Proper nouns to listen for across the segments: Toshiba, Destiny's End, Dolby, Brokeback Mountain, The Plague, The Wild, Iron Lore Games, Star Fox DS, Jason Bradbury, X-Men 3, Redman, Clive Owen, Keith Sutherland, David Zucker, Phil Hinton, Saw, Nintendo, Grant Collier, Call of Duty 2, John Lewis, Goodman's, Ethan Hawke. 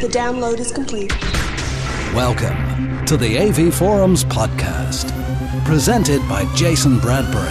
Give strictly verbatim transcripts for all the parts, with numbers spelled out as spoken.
The download is complete. Welcome to the A V Forums podcast, presented by Jason Bradbury.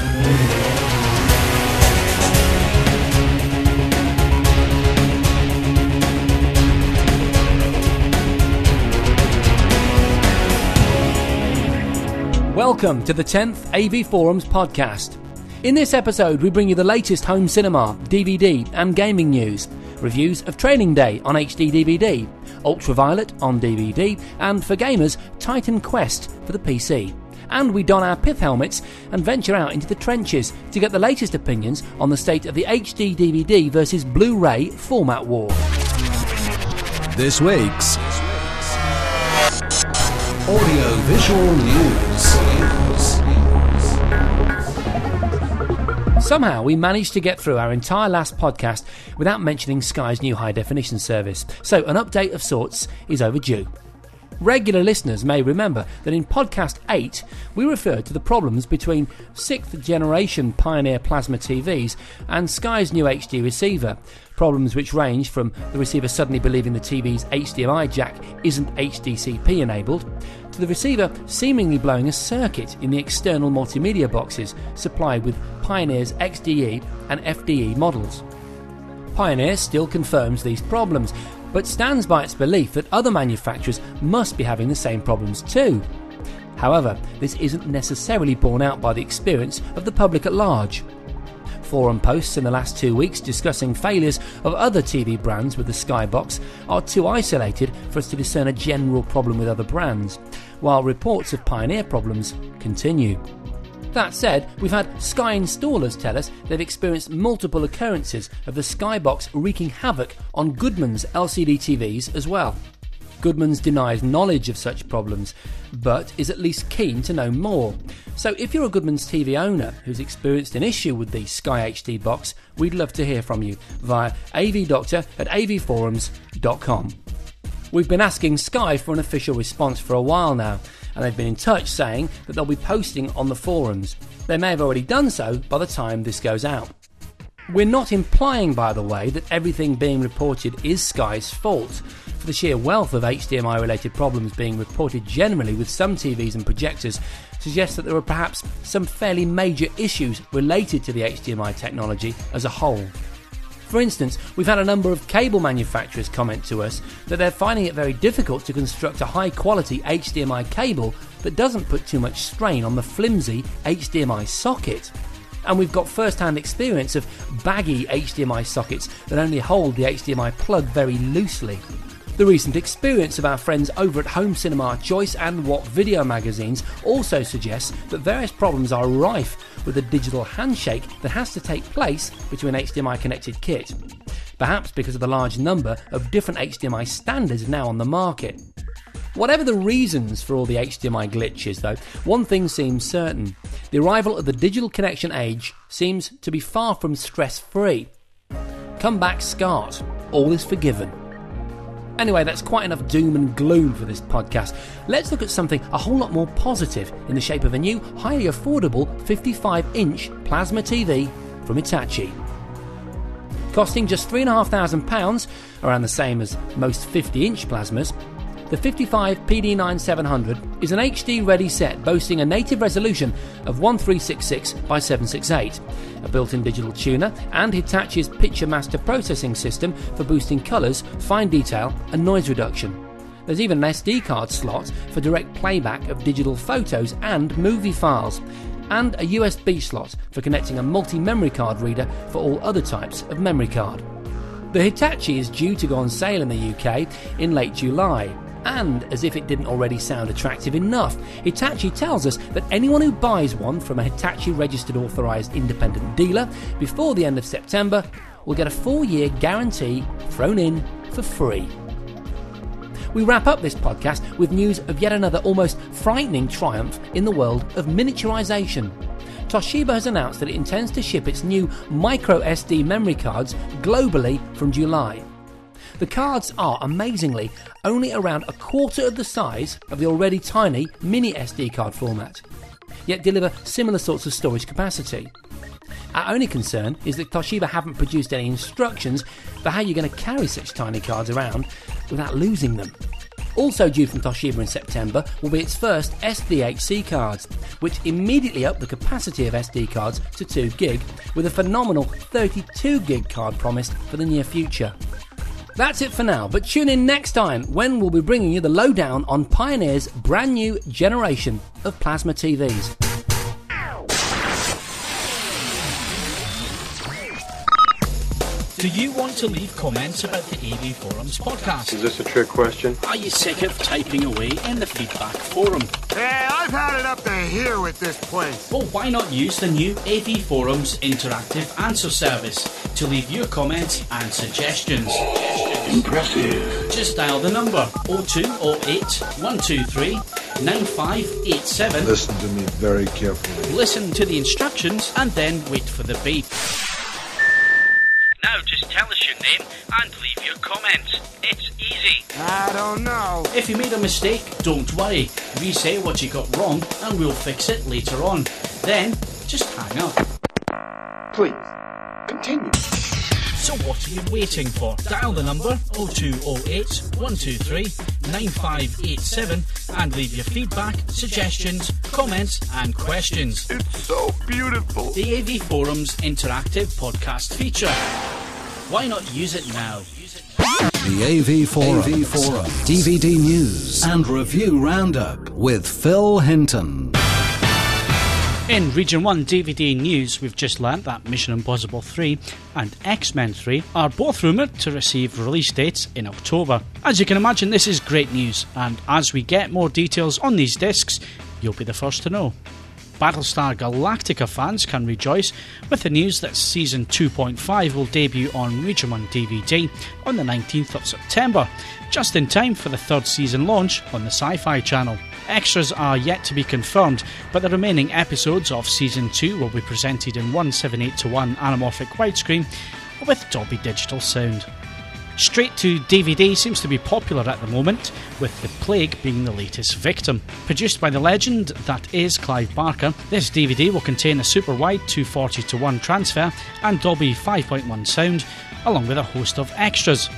Welcome to the tenth A V Forums podcast. In this episode, we bring you the latest home cinema, D V D and gaming news, reviews of Training Day on H D D V D, Ultraviolet on D V D, and for gamers, Titan Quest for the P C. And we don our pith helmets and venture out into the trenches to get the latest opinions on the state of the H D D V D versus Blu-ray format war. This week's Audio-Visual News. Somehow we managed to get through our entire last podcast without mentioning Sky's new high-definition service, so an update of sorts is overdue. Regular listeners may remember that in podcast eight, we referred to the problems between sixth-generation Pioneer plasma T Vs and Sky's new H D receiver, problems which range from the receiver suddenly believing the T V's H D M I jack isn't H D C P-enabled, the receiver seemingly blowing a circuit in the external multimedia boxes supplied with Pioneer's X D E and F D E models. Pioneer still confirms these problems, but stands by its belief that other manufacturers must be having the same problems too. However, this isn't necessarily borne out by the experience of the public at large. Forum posts in the last two weeks discussing failures of other T V brands with the Skybox are too isolated for us to discern a general problem with other brands, while reports of Pioneer problems continue. That said, we've had Sky installers tell us they've experienced multiple occurrences of the Skybox wreaking havoc on Goodman's L C D T Vs as well. Goodman's denies knowledge of such problems, but is at least keen to know more. So if you're a Goodman's T V owner who's experienced an issue with the Sky H D box, we'd love to hear from you via avdoctor at avforums dot com. We've been asking Sky for an official response for a while now, and they've been in touch saying that they'll be posting on the forums. They may have already done so by the time this goes out. We're not implying, by the way, that everything being reported is Sky's fault. For the sheer wealth of H D M I-related problems being reported generally with some T Vs and projectors suggests that there are perhaps some fairly major issues related to the H D M I technology as a whole. For instance, we've had a number of cable manufacturers comment to us that they're finding it very difficult to construct a high-quality H D M I cable that doesn't put too much strain on the flimsy H D M I socket. And we've got first-hand experience of baggy H D M I sockets that only hold the H D M I plug very loosely. The recent experience of our friends over at Home Cinema Choice and What Video magazines also suggests that various problems are rife with the digital handshake that has to take place between H D M I-connected kit, perhaps because of the large number of different H D M I standards now on the market. Whatever the reasons for all the H D M I glitches, though, one thing seems certain. The arrival of the digital connection age seems to be far from stress-free. Come back, SCART. All is forgiven. Anyway, that's quite enough doom and gloom for this podcast. Let's look at something a whole lot more positive in the shape of a new, highly affordable fifty-five inch plasma T V from Hitachi. Costing just three thousand five hundred pounds, around the same as most fifty inch plasmas, the fifty-five P D nine seven hundred is an H D-ready set boasting a native resolution of thirteen sixty-six by seven sixty-eight, a built-in digital tuner, and Hitachi's Picture Master processing system for boosting colours, fine detail and noise reduction. There's even an S D card slot for direct playback of digital photos and movie files, and a U S B slot for connecting a multi-memory card reader for all other types of memory card. The Hitachi is due to go on sale in the U K in late July. And, as if it didn't already sound attractive enough, Hitachi tells us that anyone who buys one from a Hitachi-registered authorised independent dealer before the end of September will get a four-year guarantee thrown in for free. We wrap up this podcast with news of yet another almost frightening triumph in the world of miniaturisation. Toshiba has announced that it intends to ship its new micro S D memory cards globally from July. The cards are, amazingly, only around a quarter of the size of the already tiny mini S D card format, yet deliver similar sorts of storage capacity. Our only concern is that Toshiba haven't produced any instructions for how you're going to carry such tiny cards around, without losing them. Also due from Toshiba in September will be its first S D H C cards, which immediately up the capacity of S D cards to two gig, with a phenomenal thirty-two gig card promised for the near future. That's it for now, but tune in next time when we'll be bringing you the lowdown on Pioneer's brand new generation of plasma T Vs. Do you want to leave comments about the A V Forum's podcast? Is this a trick question? Are you sick of typing away in the feedback forum? Hey, I've had it up to here with this place. Well, why not use the new A V Forum's interactive answer service to leave your comments and suggestions? Oh, impressive. Just dial the number oh two oh eight, one two three, nine five eight seven. Listen to me very carefully. Listen to the instructions and then wait for the beep. Now just tell us your name and leave your comments. It's easy. I don't know. If you made a mistake, don't worry. We say what you got wrong and we'll fix it later on. Then, just hang up. Please, continue. So what are you waiting for? Dial the number oh two oh eight, one two three, nine five eight seven and leave your feedback, suggestions, comments and questions. It's so beautiful. The A V Forum's interactive podcast feature. Why not use it now? The A V Forum, A V Forum. D V D news and review roundup with Phil Hinton. In Region one D V D news, we've just learnt that Mission Impossible three and X-Men three are both rumoured to receive release dates in October. As you can imagine, this is great news, and as we get more details on these discs, you'll be the first to know. Battlestar Galactica fans can rejoice with the news that Season two point five will debut on Region one D V D on the nineteenth of September, just in time for the third season launch on the Sci-Fi Channel. Extras are yet to be confirmed, but the remaining episodes of Season two will be presented in one seven eight to one anamorphic widescreen with Dolby Digital sound. Straight to D V D seems to be popular at the moment, with The Plague being the latest victim. Produced by the legend that is Clive Barker, this D V D will contain a super-wide two forty to one transfer and Dolby five point one sound, along with a host of extras.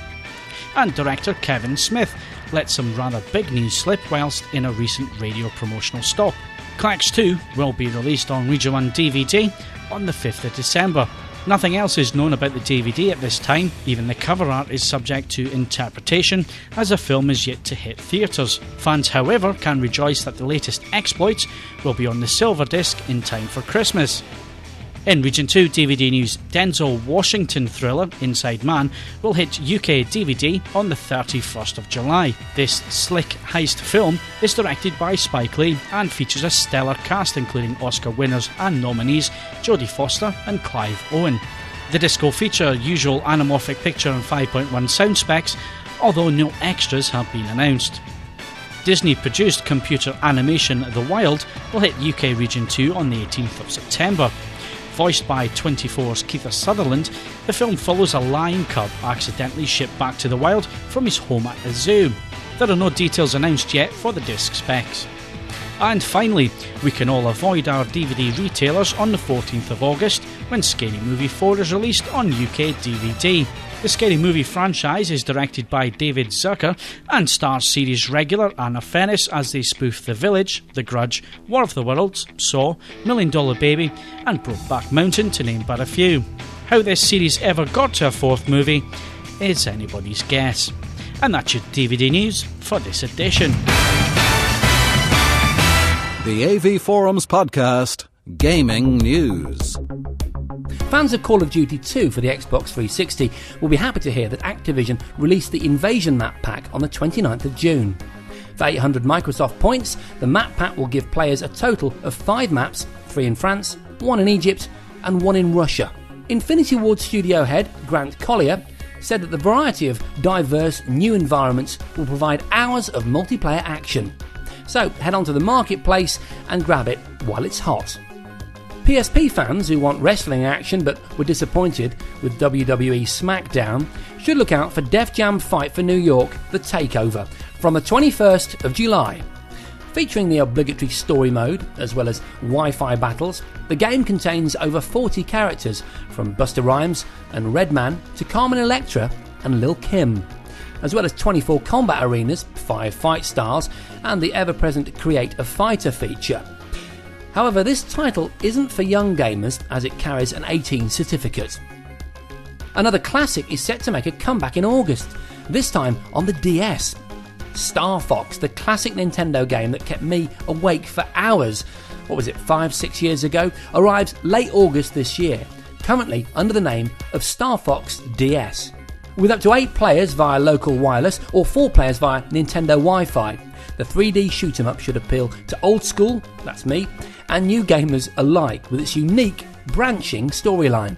And director Kevin Smith let some rather big news slip whilst in a recent radio promotional stop. KLAX two will be released on Region one D V D on the fifth of December. Nothing else is known about the D V D at this time. Even the cover art is subject to interpretation, as the film is yet to hit theatres. Fans, however, can rejoice that the latest exploits will be on the silver disc in time for Christmas. In Region two D V D news, Denzel Washington thriller Inside Man will hit U K D V D on the thirty-first of July. This slick heist film is directed by Spike Lee and features a stellar cast including Oscar winners and nominees Jodie Foster and Clive Owen. The disc will feature usual anamorphic picture and five point one sound specs, although no extras have been announced. Disney-produced computer animation The Wild will hit U K Region two on the eighteenth of September. Voiced by twenty-four's Keith Sutherland, the film follows a lion cub accidentally shipped back to the wild from his home at the zoo. There are no details announced yet for the disc specs. And finally, we can all avoid our D V D retailers on the fourteenth of August when Scary Movie four is released on U K D V D. The Scary Movie franchise is directed by David Zucker and stars series regular Anna Ferris as they spoof The Village, The Grudge, War of the Worlds, Saw, Million Dollar Baby and Brokeback Mountain, to name but a few. How this series ever got to a fourth movie is anybody's guess. And that's your D V D news for this edition. The A V Forum's podcast, Gaming News. Fans of Call of Duty two for the Xbox three sixty will be happy to hear that Activision released the Invasion map pack on the twenty-ninth of June. For eight hundred Microsoft points, the map pack will give players a total of five maps, three in France, one in Egypt and one in Russia. Infinity Ward studio head Grant Collier said that the variety of diverse new environments will provide hours of multiplayer action. So head on to the marketplace and grab it while it's hot. P S P fans who want wrestling action but were disappointed with W W E SmackDown should look out for Def Jam Fight for New York, The Takeover, from the twenty-first of July. Featuring the obligatory story mode, as well as Wi-Fi battles, the game contains over forty characters, from Busta Rhymes and Redman to Carmen Electra and Lil' Kim. as well as twenty-four combat arenas, five fight styles, and the ever-present Create a Fighter feature. However, this title isn't for young gamers, as it carries an eighteen certificate. Another classic is set to make a comeback in August, this time on the D S. Star Fox, the classic Nintendo game that kept me awake for hours, what was it, five, six years ago, arrives late August this year, currently under the name of Star Fox D S. With up to eight players via local wireless or four players via Nintendo Wi-Fi, the three D shoot-em-up should appeal to old school, that's me, and new gamers alike with its unique, branching storyline.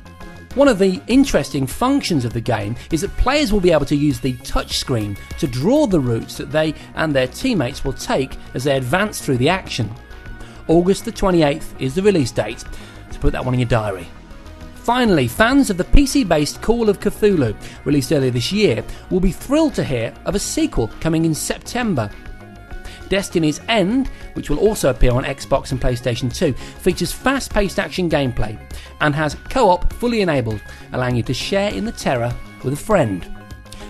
One of the interesting functions of the game is that players will be able to use the touchscreen to draw the routes that they and their teammates will take as they advance through the action. August the twenty-eighth is the release date, so put that one in your diary. Finally, fans of the P C-based Call of Cthulhu, released earlier this year, will be thrilled to hear of a sequel coming in September. Destiny's End, which will also appear on Xbox and PlayStation two, features fast-paced action gameplay and has co-op fully enabled, allowing you to share in the terror with a friend.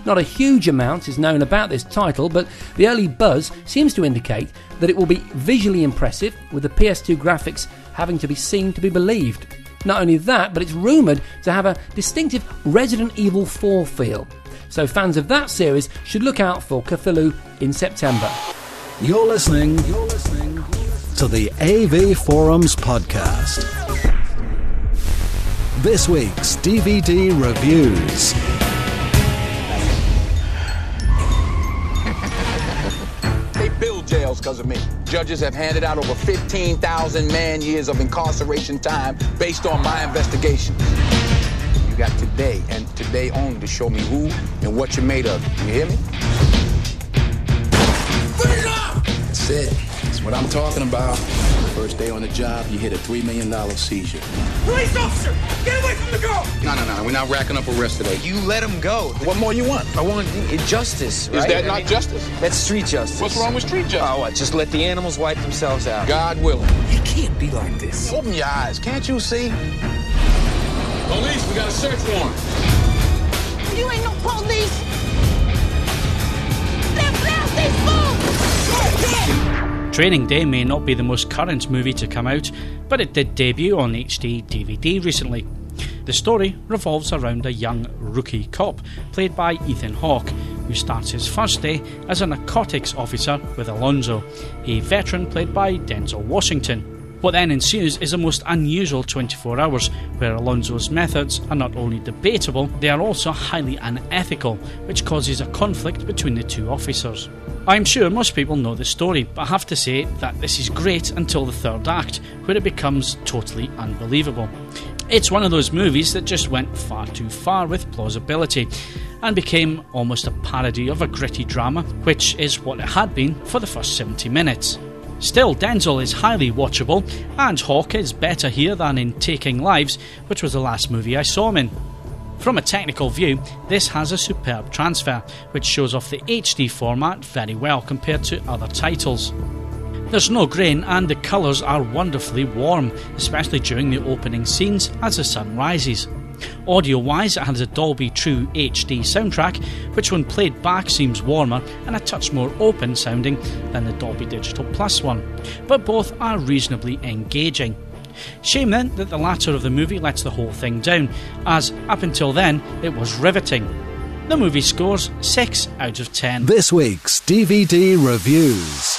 Not a huge amount is known about this title, but the early buzz seems to indicate that it will be visually impressive, with the P S two graphics having to be seen to be believed. Not only that, but it's rumoured to have a distinctive Resident Evil four feel, so fans of that series should look out for Cthulhu in September. You're listening to the A V Forums podcast. This week's D V D reviews. They build jails because of me. Judges have handed out over fifteen thousand man years of incarceration time based on my investigation. You got today and today only to show me who and what you're made of. You hear me? That's it. That's what I'm talking about. First day on the job, you hit a three million dollars seizure. Police officer! Get away from the girl! No, no, no. We're not racking up arrests today. You let him go. What more you want? I want justice, right? Is that I not mean, justice? That's street justice. What's wrong with street justice? Oh, what? Just let the animals wipe themselves out. God willing. You can't be like this. Open your eyes. Can't you see? Police, we got a search warrant. You ain't no police! They're blasting fools! Training Day may not be the most current movie to come out, but it did debut on H D D V D recently. The story revolves around a young rookie cop, played by Ethan Hawke, who starts his first day as a narcotics officer with Alonzo, a veteran played by Denzel Washington. What then ensues is a most unusual twenty-four hours, where Alonzo's methods are not only debatable, they are also highly unethical, which causes a conflict between the two officers. I'm sure most people know the story, but I have to say that this is great until the third act, where it becomes totally unbelievable. It's one of those movies that just went far too far with plausibility, and became almost a parody of a gritty drama, which is what it had been for the first seventy minutes. Still, Denzel is highly watchable, and Hawke is better here than in Taking Lives, which was the last movie I saw him in. From a technical view, this has a superb transfer, which shows off the H D format very well compared to other titles. There's no grain and the colours are wonderfully warm, especially during the opening scenes as the sun rises. Audio-wise, it has a Dolby True H D soundtrack, which when played back seems warmer and a touch more open sounding than the Dolby Digital Plus one, but both are reasonably engaging. Shame then that the latter of the movie lets the whole thing down, as up until then it was riveting. The movie scores six out of ten. This week's D V D reviews.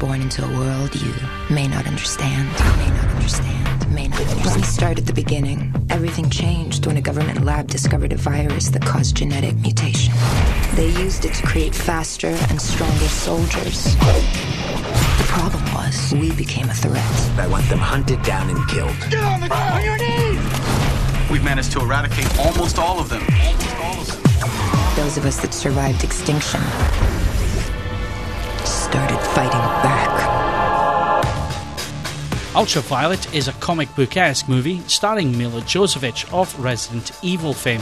Born into a world you may not understand, may not understand, may not understand. Please start at the beginning. Everything changed when a government lab discovered a virus that caused genetic mutation. They used it to create faster and stronger soldiers. The problem was, we became a threat. I want them hunted down and killed. Get on the ground! On your knees! We've managed to eradicate almost all of them. Almost all of them. Those of us that survived extinction started fighting back. Ultraviolet is a comic book-esque movie starring Mila Jovovich of Resident Evil fame.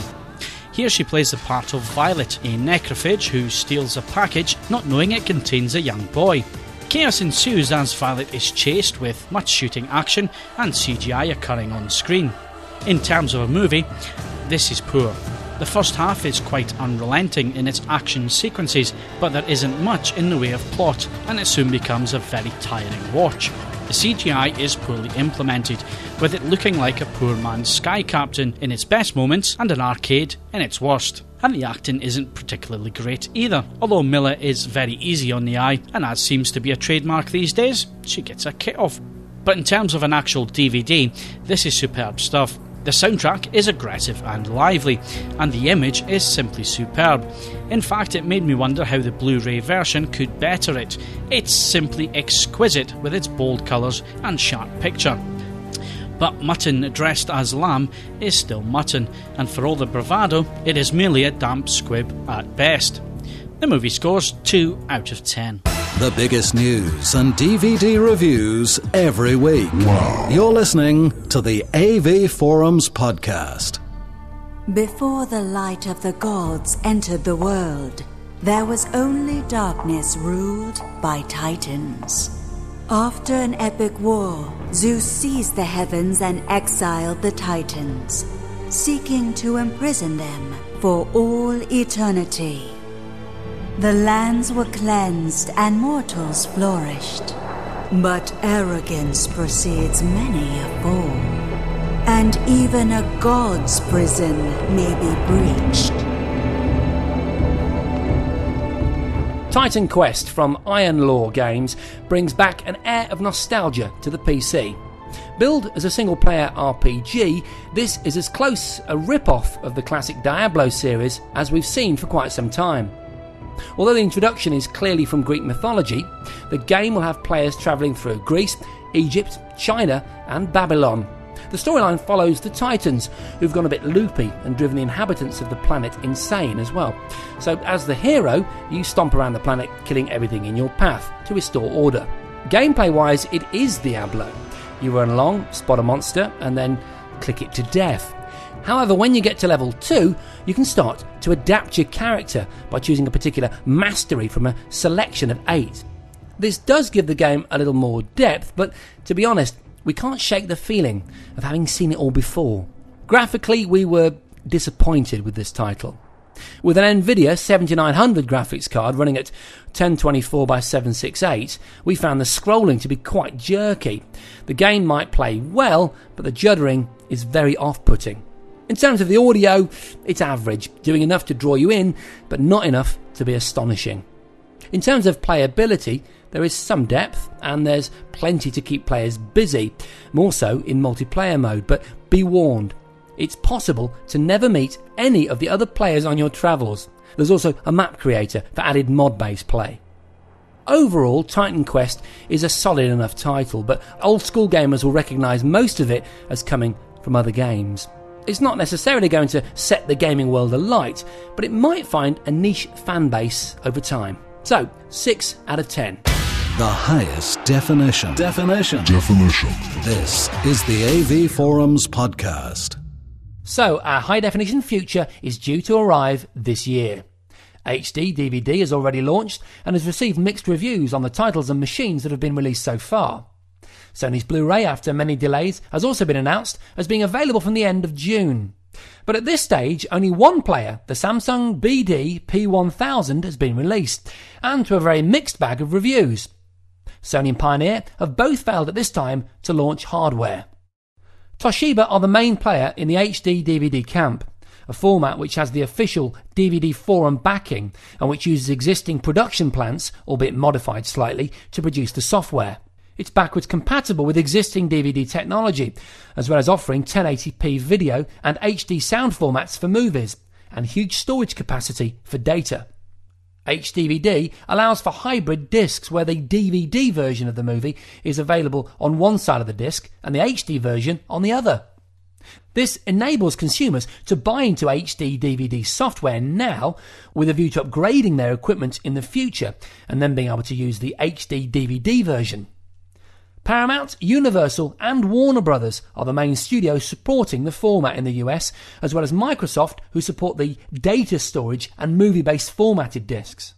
Here she plays the part of Violet, a necrophage who steals a package not knowing it contains a young boy. Chaos ensues as Violet is chased, with much shooting action and C G I occurring on screen. In terms of a movie, this is poor. The first half is quite unrelenting in its action sequences, but there isn't much in the way of plot, and it soon becomes a very tiring watch. The C G I is poorly implemented, with it looking like a poor man's Sky Captain in its best moments and an arcade in its worst. And the acting isn't particularly great either, although Miller is very easy on the eye, and as seems to be a trademark these days, she gets a kit off. But in terms of an actual D V D, this is superb stuff. The soundtrack is aggressive and lively, and the image is simply superb. In fact, it made me wonder how the Blu-ray version could better it. It's simply exquisite with its bold colours and sharp picture. But mutton dressed as lamb is still mutton, and for all the bravado, it is merely a damp squib at best. The movie scores two out of ten. The biggest news and D V D reviews every week. Wow. You're listening to the A V Forums podcast. Before the light of the gods entered the world, there was only darkness ruled by titans. After an epic war, Zeus seized the heavens and exiled the titans, seeking to imprison them for all eternity. The lands were cleansed and mortals flourished, but arrogance precedes many a fall, and even a god's prison may be breached. Titan Quest from Iron Lore Games brings back an air of nostalgia to the P C. Billed as a single-player R P G, this is as close a rip-off of the classic Diablo series as we've seen for quite some time. Although the introduction is clearly from Greek mythology, the game will have players travelling through Greece, Egypt, China and Babylon. The storyline follows the Titans, who've gone a bit loopy and driven the inhabitants of the planet insane as well. So as the hero, you stomp around the planet, killing everything in your path to restore order. Gameplay-wise, it is Diablo. You run along, spot a monster and then click it to death. However, when you get to level two, you can start to adapt your character by choosing a particular mastery from a selection of eight. This does give the game a little more depth, but to be honest, we can't shake the feeling of having seen it all before. Graphically, we were disappointed with this title. With an Nvidia seventy-nine hundred graphics card running at ten twenty-four by seven sixty-eight, we found the scrolling to be quite jerky. The game might play well, but the juddering is very off-putting. In terms of the audio, it's average, doing enough to draw you in, but not enough to be astonishing. In terms of playability, there is some depth, and there's plenty to keep players busy, more so in multiplayer mode, but be warned, it's possible to never meet any of the other players on your travels. There's also a map creator for added mod-based play. Overall, Titan Quest is a solid enough title, but old-school gamers will recognise most of it as coming from other games. It's not necessarily going to set the gaming world alight, but it might find a niche fan base over time. So, six out of ten. The highest definition. Definition. Definition. This is the A V Forums podcast. So, our high definition future is due to arrive this year. H D D V D is already launched and has received mixed reviews on the titles and machines that have been released so far. Sony's Blu-ray, after many delays, has also been announced as being available from the end of June. But at this stage, only one player, the Samsung B D P one thousand, has been released, and to a very mixed bag of reviews. Sony and Pioneer have both failed at this time to launch hardware. Toshiba are the main player in the H D D V D camp, a format which has the official D V D forum backing and which uses existing production plants, albeit modified slightly, to produce the software. It's backwards compatible with existing D V D technology, as well as offering ten eighty p video and H D sound formats for movies, and huge storage capacity for data. H D V D allows for hybrid discs where the D V D version of the movie is available on one side of the disc and the H D version on the other. This enables consumers to buy into H D D V D software now with a view to upgrading their equipment in the future and then being able to use the H D D V D version. Paramount, Universal and Warner Brothers are the main studios supporting the format in the U S, as well as Microsoft, who support the data storage and movie-based formatted discs.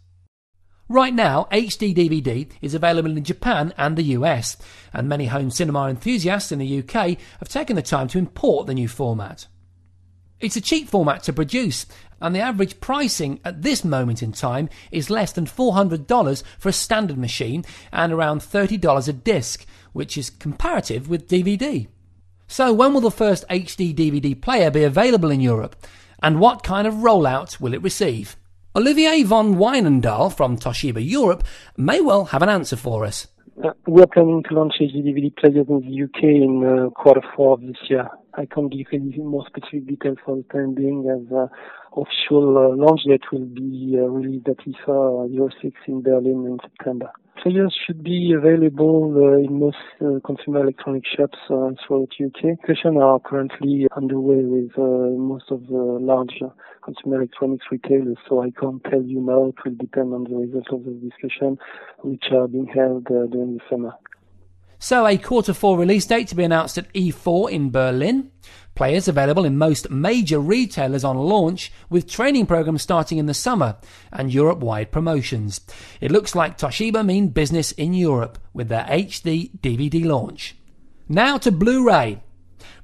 Right now, H D D V D is available in Japan and the U S, and many home cinema enthusiasts in the U K have taken the time to import the new format. It's a cheap format to produce, and the average pricing at this moment in time is less than four hundred dollars for a standard machine and around thirty dollars a disc, which is comparative with D V D. So when will the first H D D V D player be available in Europe, and what kind of rollout will it receive? Olivier von Weinendahl from Toshiba Europe may well have an answer for us. Uh, we're planning to launch H D D V D players in the U K in uh, quarter four of this year. I can't give any more specific details for the time being, as uh, official uh, launch date will be uh, released at I F A zero six in Berlin in September. Players should be available uh, in most uh, consumer electronic shops uh, throughout the U K. Discussions are currently underway with uh, most of the large consumer electronics retailers, so I can't tell you now. It will depend on the result of the discussion, which are being held uh, during the summer. So a quarter four release date to be announced at E four in Berlin. Players available in most major retailers on launch, with training programs starting in the summer and Europe-wide promotions. It looks like Toshiba mean business in Europe with their H D D V D launch. Now to Blu-ray.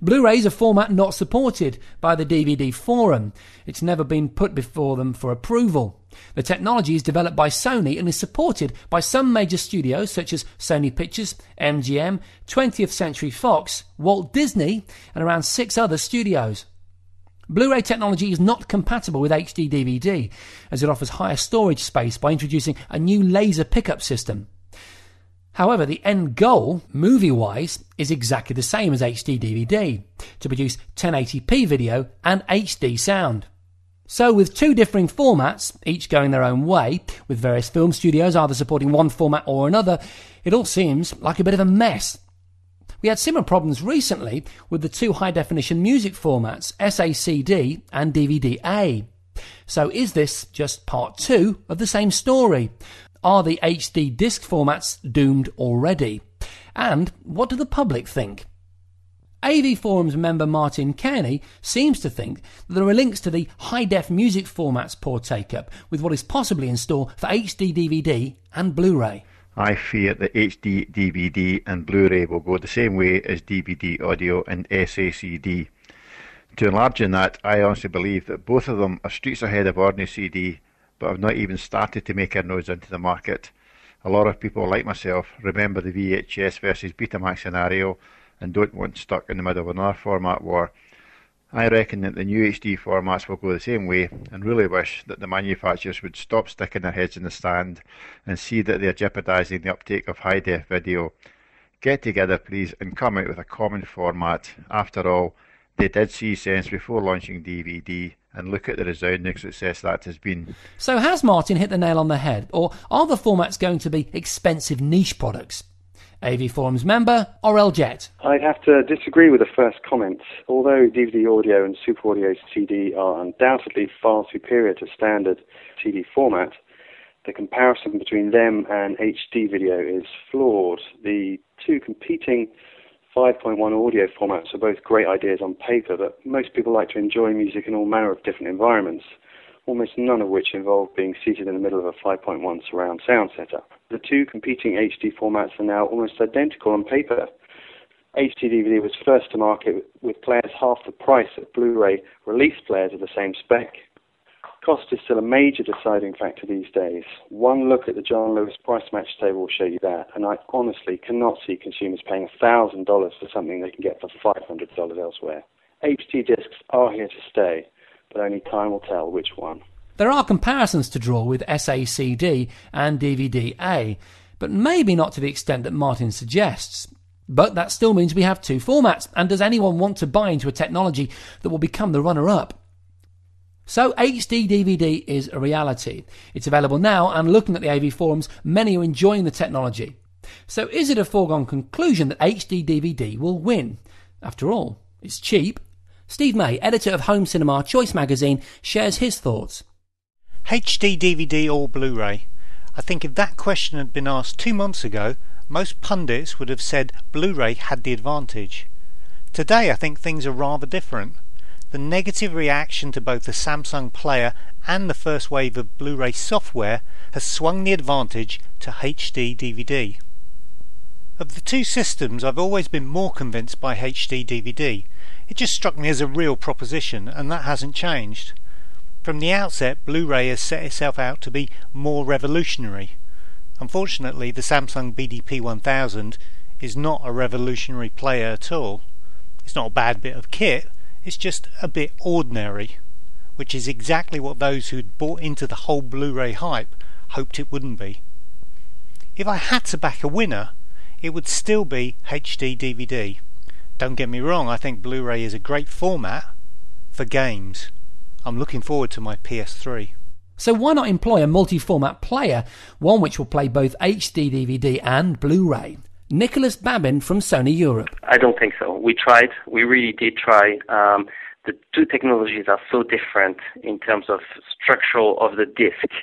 Blu-ray is a format not supported by the D V D forum. It's never been put before them for approval. The technology is developed by Sony and is supported by some major studios such as Sony Pictures, M G M, twentieth century fox, Walt Disney, and around six other studios. Blu-ray technology is not compatible with H D D V D, as it offers higher storage space by introducing a new laser pickup system. However, the end goal, movie-wise, is exactly the same as H D D V D, to produce ten eighty p video and H D sound. So with two differing formats, each going their own way, with various film studios either supporting one format or another, it all seems like a bit of a mess. We had similar problems recently with the two high-definition music formats, S A C D and D V D A. So is this just part two of the same story? Are the H D disc formats doomed already? And what do the public think? A V Forum's member Martin Kearney seems to think that there are links to the high-def music format's poor take-up with what is possibly in store for H D D V D and Blu-ray. I fear that H D D V D and Blu-ray will go the same way as D V D audio and S A C D. To enlarge on that, I honestly believe that both of them are streets ahead of ordinary C D, but have not even started to make our nose into the market. A lot of people, like myself, remember the V H S versus Betamax scenario and don't want stuck in the middle of another format war. I reckon that the new H D formats will go the same way, and really wish that the manufacturers would stop sticking their heads in the sand and see that they are jeopardising the uptake of high-def video. Get together, please, and come out with a common format. After all, they did see sense before launching D V D, and look at the resounding success that has been. So has Martin hit the nail on the head, or are the formats going to be expensive niche products? A V Forum's member, Orel Jet. I'd have to disagree with the first comment. Although D V D audio and Super Audio C D are undoubtedly far superior to standard C D format, the comparison between them and H D video is flawed. The two competing five point one audio formats are both great ideas on paper, but most people like to enjoy music in all manner of different environments, almost none of which involve being seated in the middle of a five point one surround sound setup. The two competing H D formats are now almost identical on paper. H D D V D was first to market with players half the price of Blu-ray release players of the same spec. Cost is still a major deciding factor these days. One look at the John Lewis price match table will show you that, and I honestly cannot see consumers paying one thousand dollars for something they can get for five hundred dollars elsewhere. H D discs are here to stay, but only time will tell which one. There are comparisons to draw with S A C D and D V D A, but maybe not to the extent that Martin suggests. But that still means we have two formats, and does anyone want to buy into a technology that will become the runner-up? So H D D V D is a reality. It's available now, and looking at the A V forums, many are enjoying the technology. So is it a foregone conclusion that H D D V D will win? After all, it's cheap. Steve May, editor of Home Cinema Choice magazine, shares his thoughts. H D D V D or Blu-ray? I think if that question had been asked two months ago, most pundits would have said Blu-ray had the advantage. Today I think things are rather different. The negative reaction to both the Samsung player and the first wave of Blu-ray software has swung the advantage to H D D V D. Of the two systems, I've always been more convinced by H D D V D. It just struck me as a real proposition, and that hasn't changed. From the outset, Blu-ray has set itself out to be more revolutionary. Unfortunately, the Samsung B D P one thousand is not a revolutionary player at all. It's not a bad bit of kit, it's just a bit ordinary, which is exactly what those who'd bought into the whole Blu-ray hype hoped it wouldn't be. If I had to back a winner, it would still be H D D V D. Don't get me wrong, I think Blu-ray is a great format for games. I'm looking forward to my P S three. So why not employ a multi-format player, one which will play both H D D V D and Blu-ray? Nicholas Babin from Sony Europe. I don't think so. We tried. We really did try. Um, the two technologies are so different in terms of structural of the disc.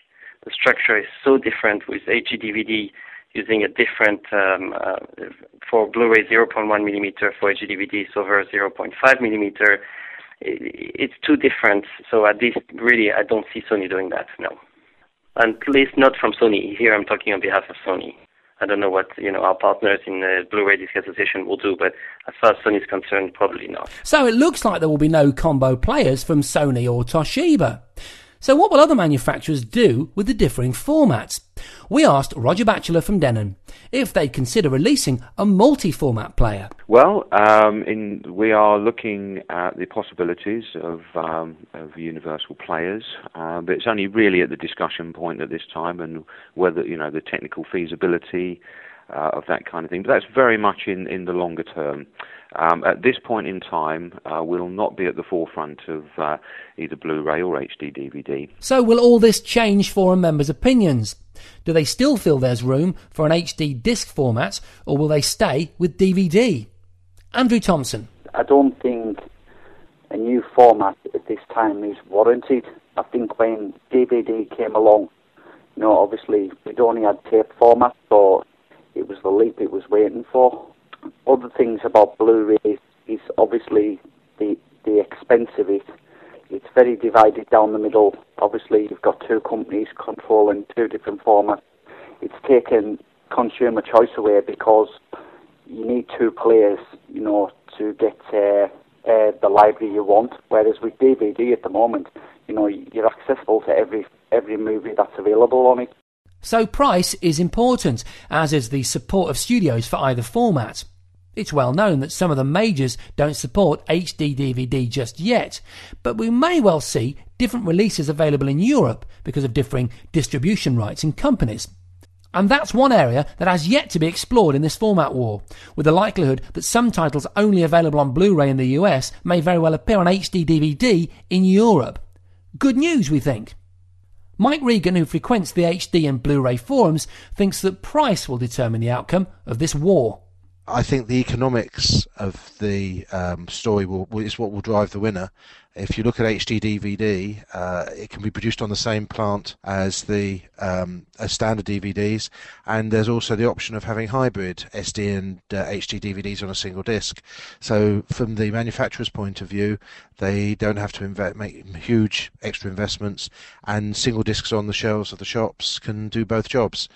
The structure is so different with H D D V D using a different, um, uh, for Blu-ray zero point one millimeter, for H D D V D it's over zero point five millimeter. It's too different, so at least really I don't see Sony doing that, no. And at least not from Sony. Here I'm talking on behalf of Sony. I don't know what, you know, our partners in the Blu-ray Disc Association will do, but as far as Sony is concerned, probably not. So it looks like there will be no combo players from Sony or Toshiba. So what will other manufacturers do with the differing formats? We asked Roger Batchelor from Denon if they'd consider releasing a multi-format player. Well, um, in, we are looking at the possibilities of, um, of universal players, uh, but it's only really at the discussion point at this time, and whether, you know, the technical feasibility uh, of that kind of thing. But that's very much in, in the longer term. Um, at this point in time, uh, we'll not be at the forefront of uh, either Blu-ray or H D D V D. So will all this change forum members' opinions? Do they still feel there's room for an H D disc format, or will they stay with D V D? Andrew Thompson. I don't think a new format at this time is warranted. I think when D V D came along, you know, obviously we'd only had tape format, so it was the leap it was waiting for. Other things about Blu-ray is, is obviously the the expense of it. It's very divided down the middle. Obviously, you've got two companies controlling two different formats. It's taken consumer choice away because you need two players, you know, to get uh, uh, the library you want. Whereas with D V D at the moment, you know, you're accessible to every every movie that's available on it. So price is important, as is the support of studios for either format. It's well known that some of the majors don't support H D D V D just yet, but we may well see different releases available in Europe because of differing distribution rights and companies. And that's one area that has yet to be explored in this format war, with the likelihood that some titles only available on Blu-ray in the U S may very well appear on H D D V D in Europe. Good news, we think. Mike Regan, who frequents the H D and Blu-ray forums, thinks that price will determine the outcome of this war. I think the economics of the um, story will, is what will drive the winner. If you look at H D D V D, uh, it can be produced on the same plant as the um, as standard D V Ds, and there's also the option of having hybrid S D and uh, H D D V Ds on a single disc. So from the manufacturer's point of view, they don't have to invest, make huge extra investments, and single discs on the shelves of the shops can do both jobs.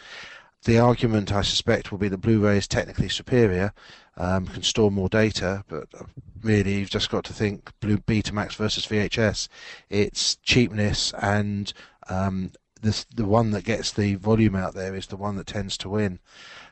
The argument, I suspect, will be that Blu-ray is technically superior, um, can store more data, but really you've just got to think Blue Betamax versus V H S. It's cheapness, and um, this, the one that gets the volume out there is the one that tends to win.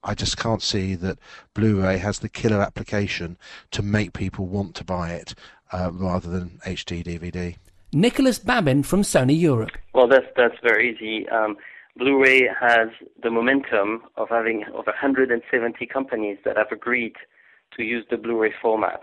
I just can't see that Blu-ray has the killer application to make people want to buy it uh, rather than H D D V D. Nicholas Babin from Sony Europe. Well, that's, that's very easy. Um, Blu-ray has the momentum of having over one hundred seventy companies that have agreed to use the Blu-ray format.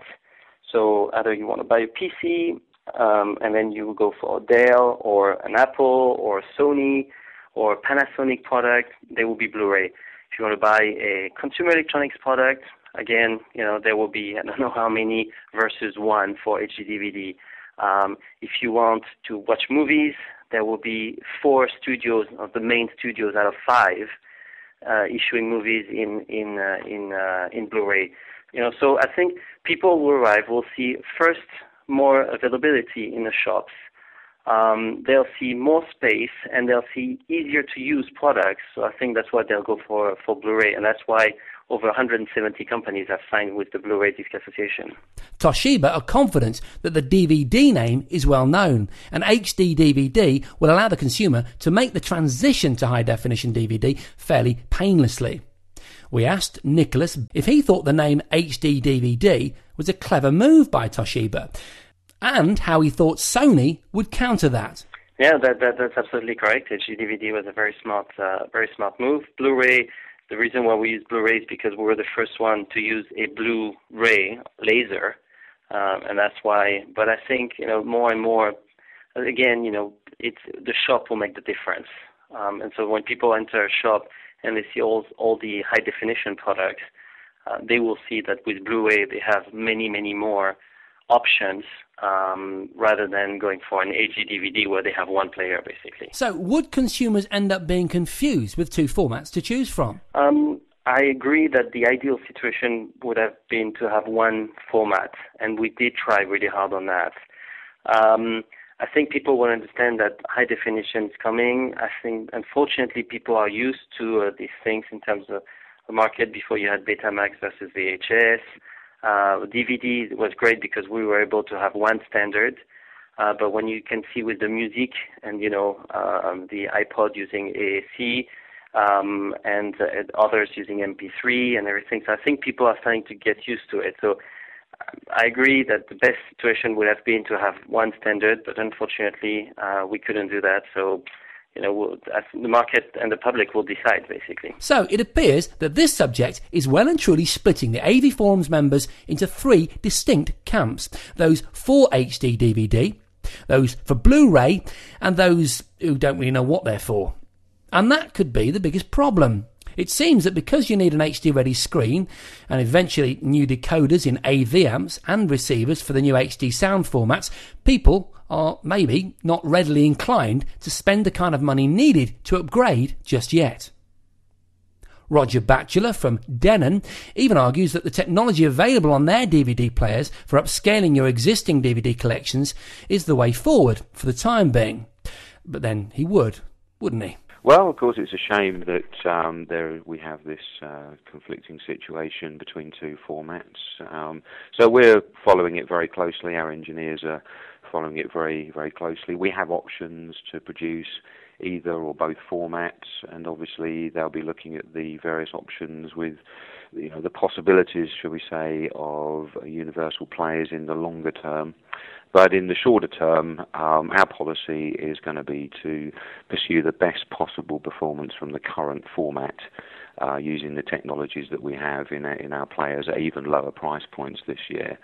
So either you want to buy a P C, um, and then you go for a Dell or an Apple or a Sony or a Panasonic product, there will be Blu-ray. If you want to buy a consumer electronics product, again, you know, there will be, I don't know how many versus one for H D D V D. Um, if you want to watch movies, there will be four studios of the main studios out of five uh, issuing movies in in uh, in uh, in Blu-ray. You know, so I think people will arrive. We'll see first more availability in the shops um, they'll see more space and they'll see easier to use products. So I think that's what they'll go for for Blu-ray, and that's why over one hundred seventy companies have signed with the Blu-ray Disc Association. Toshiba are confident that the D V D name is well known, and H D D V D will allow the consumer to make the transition to high-definition D V D fairly painlessly. We asked Nicholas if he thought the name H D D V D was a clever move by Toshiba, and how he thought Sony would counter that. Yeah, that, that, that's absolutely correct. H D D V D was a very smart, uh, very smart move. Blu-ray. The reason why we use Blu-ray is because we were the first one to use a Blu-ray laser, um, and that's why. But I think, you know, more and more, again, you know, it's the shop will make the difference. Um, and so when people enter a shop and they see all all the high definition products, uh, they will see that with Blu-ray they have many many more options, um, rather than going for an H D D V D where they have one player, basically. So would consumers end up being confused with two formats to choose from? Um, I agree that the ideal situation would have been to have one format, and we did try really hard on that. Um, I think people will understand that high definition is coming. I think, unfortunately, people are used to uh, these things in terms of the market. Before you had Betamax versus V H S. Uh, D V D was great because we were able to have one standard, uh, but when you can see with the music and, you know, uh, the iPod using A A C um, and uh, others using M P three and everything, so I think people are starting to get used to it. So I agree that the best situation would have been to have one standard, but unfortunately uh, we couldn't do that, so... You know, the market and the public will decide, basically. So it appears that this subject is well and truly splitting the A V Forum's members into three distinct camps. Those for H D D V D, those for Blu-ray, and those who don't really know what they're for. And that could be the biggest problem. It seems that because you need an H D-ready screen and eventually new decoders in A V amps and receivers for the new H D sound formats, people are maybe not readily inclined to spend the kind of money needed to upgrade just yet. Roger Batchelor from Denon even argues that the technology available on their D V D players for upscaling your existing D V D collections is the way forward for the time being. But then he would, wouldn't he? Well, of course, it's a shame that um, there we have this uh, conflicting situation between two formats. Um, so we're following it very closely. Our engineers are following it very, very closely. We have options to produce either or both formats, and obviously they'll be looking at the various options with, you know, the possibilities, shall we say, of universal players in the longer term. But in the shorter term, um, our policy is going to be to pursue the best possible performance from the current format, uh, using the technologies that we have in our, in our players at even lower price points this year.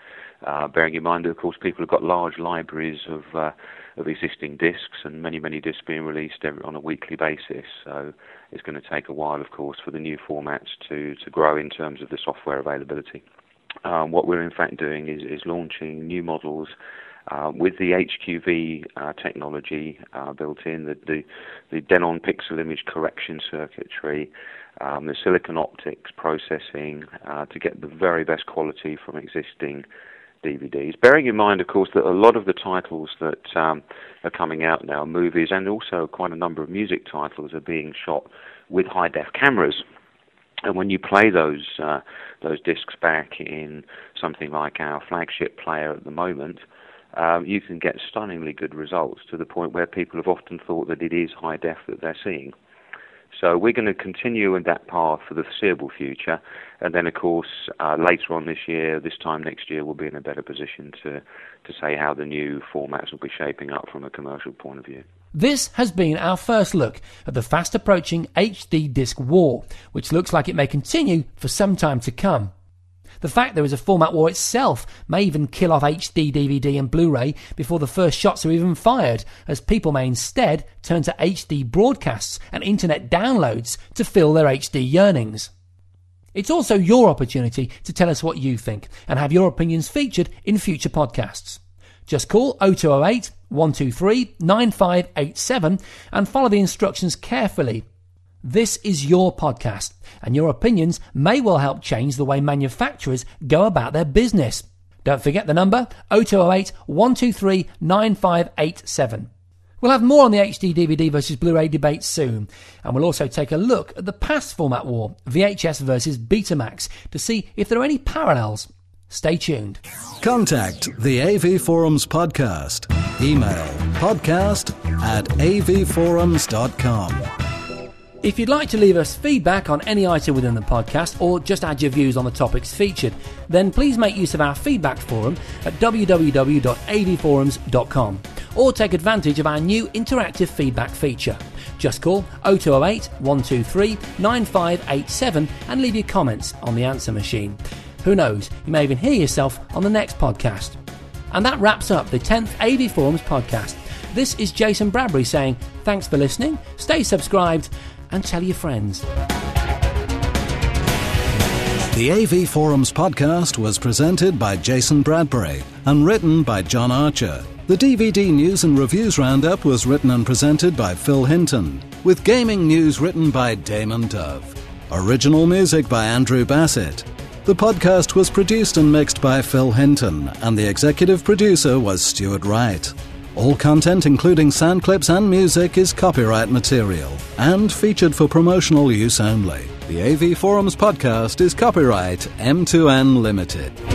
Uh, bearing in mind, of course, people have got large libraries of uh, of existing discs, and many, many discs being released every, on a weekly basis. So it's going to take a while, of course, for the new formats to, to grow in terms of the software availability. Um, what we're in fact doing is, is launching new models uh, with the H Q V uh, technology uh, built in, the, the, the Denon pixel image correction circuitry, um, the silicon optics processing uh, to get the very best quality from existing D V Ds. Bearing in mind, of course, that a lot of the titles that um, are coming out now, movies and also quite a number of music titles, are being shot with high-def cameras. And when you play those uh, those discs back in something like our flagship player at the moment, um, you can get stunningly good results, to the point where people have often thought that it is high def that they're seeing. So we're going to continue in that path for the foreseeable future, and then, of course, uh, later on this year, this time next year, we'll be in a better position to, to say how the new formats will be shaping up from a commercial point of view. This has been our first look at the fast-approaching H D disc war, which looks like it may continue for some time to come. The fact there is a format war itself may even kill off H D D V D and Blu-ray before the first shots are even fired, as people may instead turn to H D broadcasts and internet downloads to fill their H D yearnings. It's also your opportunity to tell us what you think and have your opinions featured in future podcasts. Just call oh two oh eight, one two three, nine five eight seven and follow the instructions carefully. This is your podcast, and your opinions may well help change the way manufacturers go about their business. Don't forget the number, oh two oh eight, one two three, nine five eight seven. We'll have more on the H D D V D versus Blu-ray debate soon, and we'll also take a look at the past format war, V H S versus Betamax, to see if there are any parallels. Stay tuned. Contact the A V Forums podcast. Email podcast at avforums dot com. If you'd like to leave us feedback on any item within the podcast or just add your views on the topics featured, then please make use of our feedback forum at w w w dot a v forums dot com or take advantage of our new interactive feedback feature. Just call oh two oh eight, one two three, nine five eight seven and leave your comments on the answer machine. Who knows, you may even hear yourself on the next podcast. And that wraps up the tenth A V Forums podcast. This is Jason Bradbury saying thanks for listening, stay subscribed, and tell your friends. The A V Forums podcast was presented by Jason Bradbury and written by John Archer. The D V D News and Reviews Roundup was written and presented by Phil Hinton, with gaming news written by Damon Dove. Original music by Andrew Bassett. The podcast was produced and mixed by Phil Hinton, and the executive producer was Stuart Wright. All content, including sound clips and music, is copyright material and featured for promotional use only. The A V Forums podcast is copyright M two N Limited.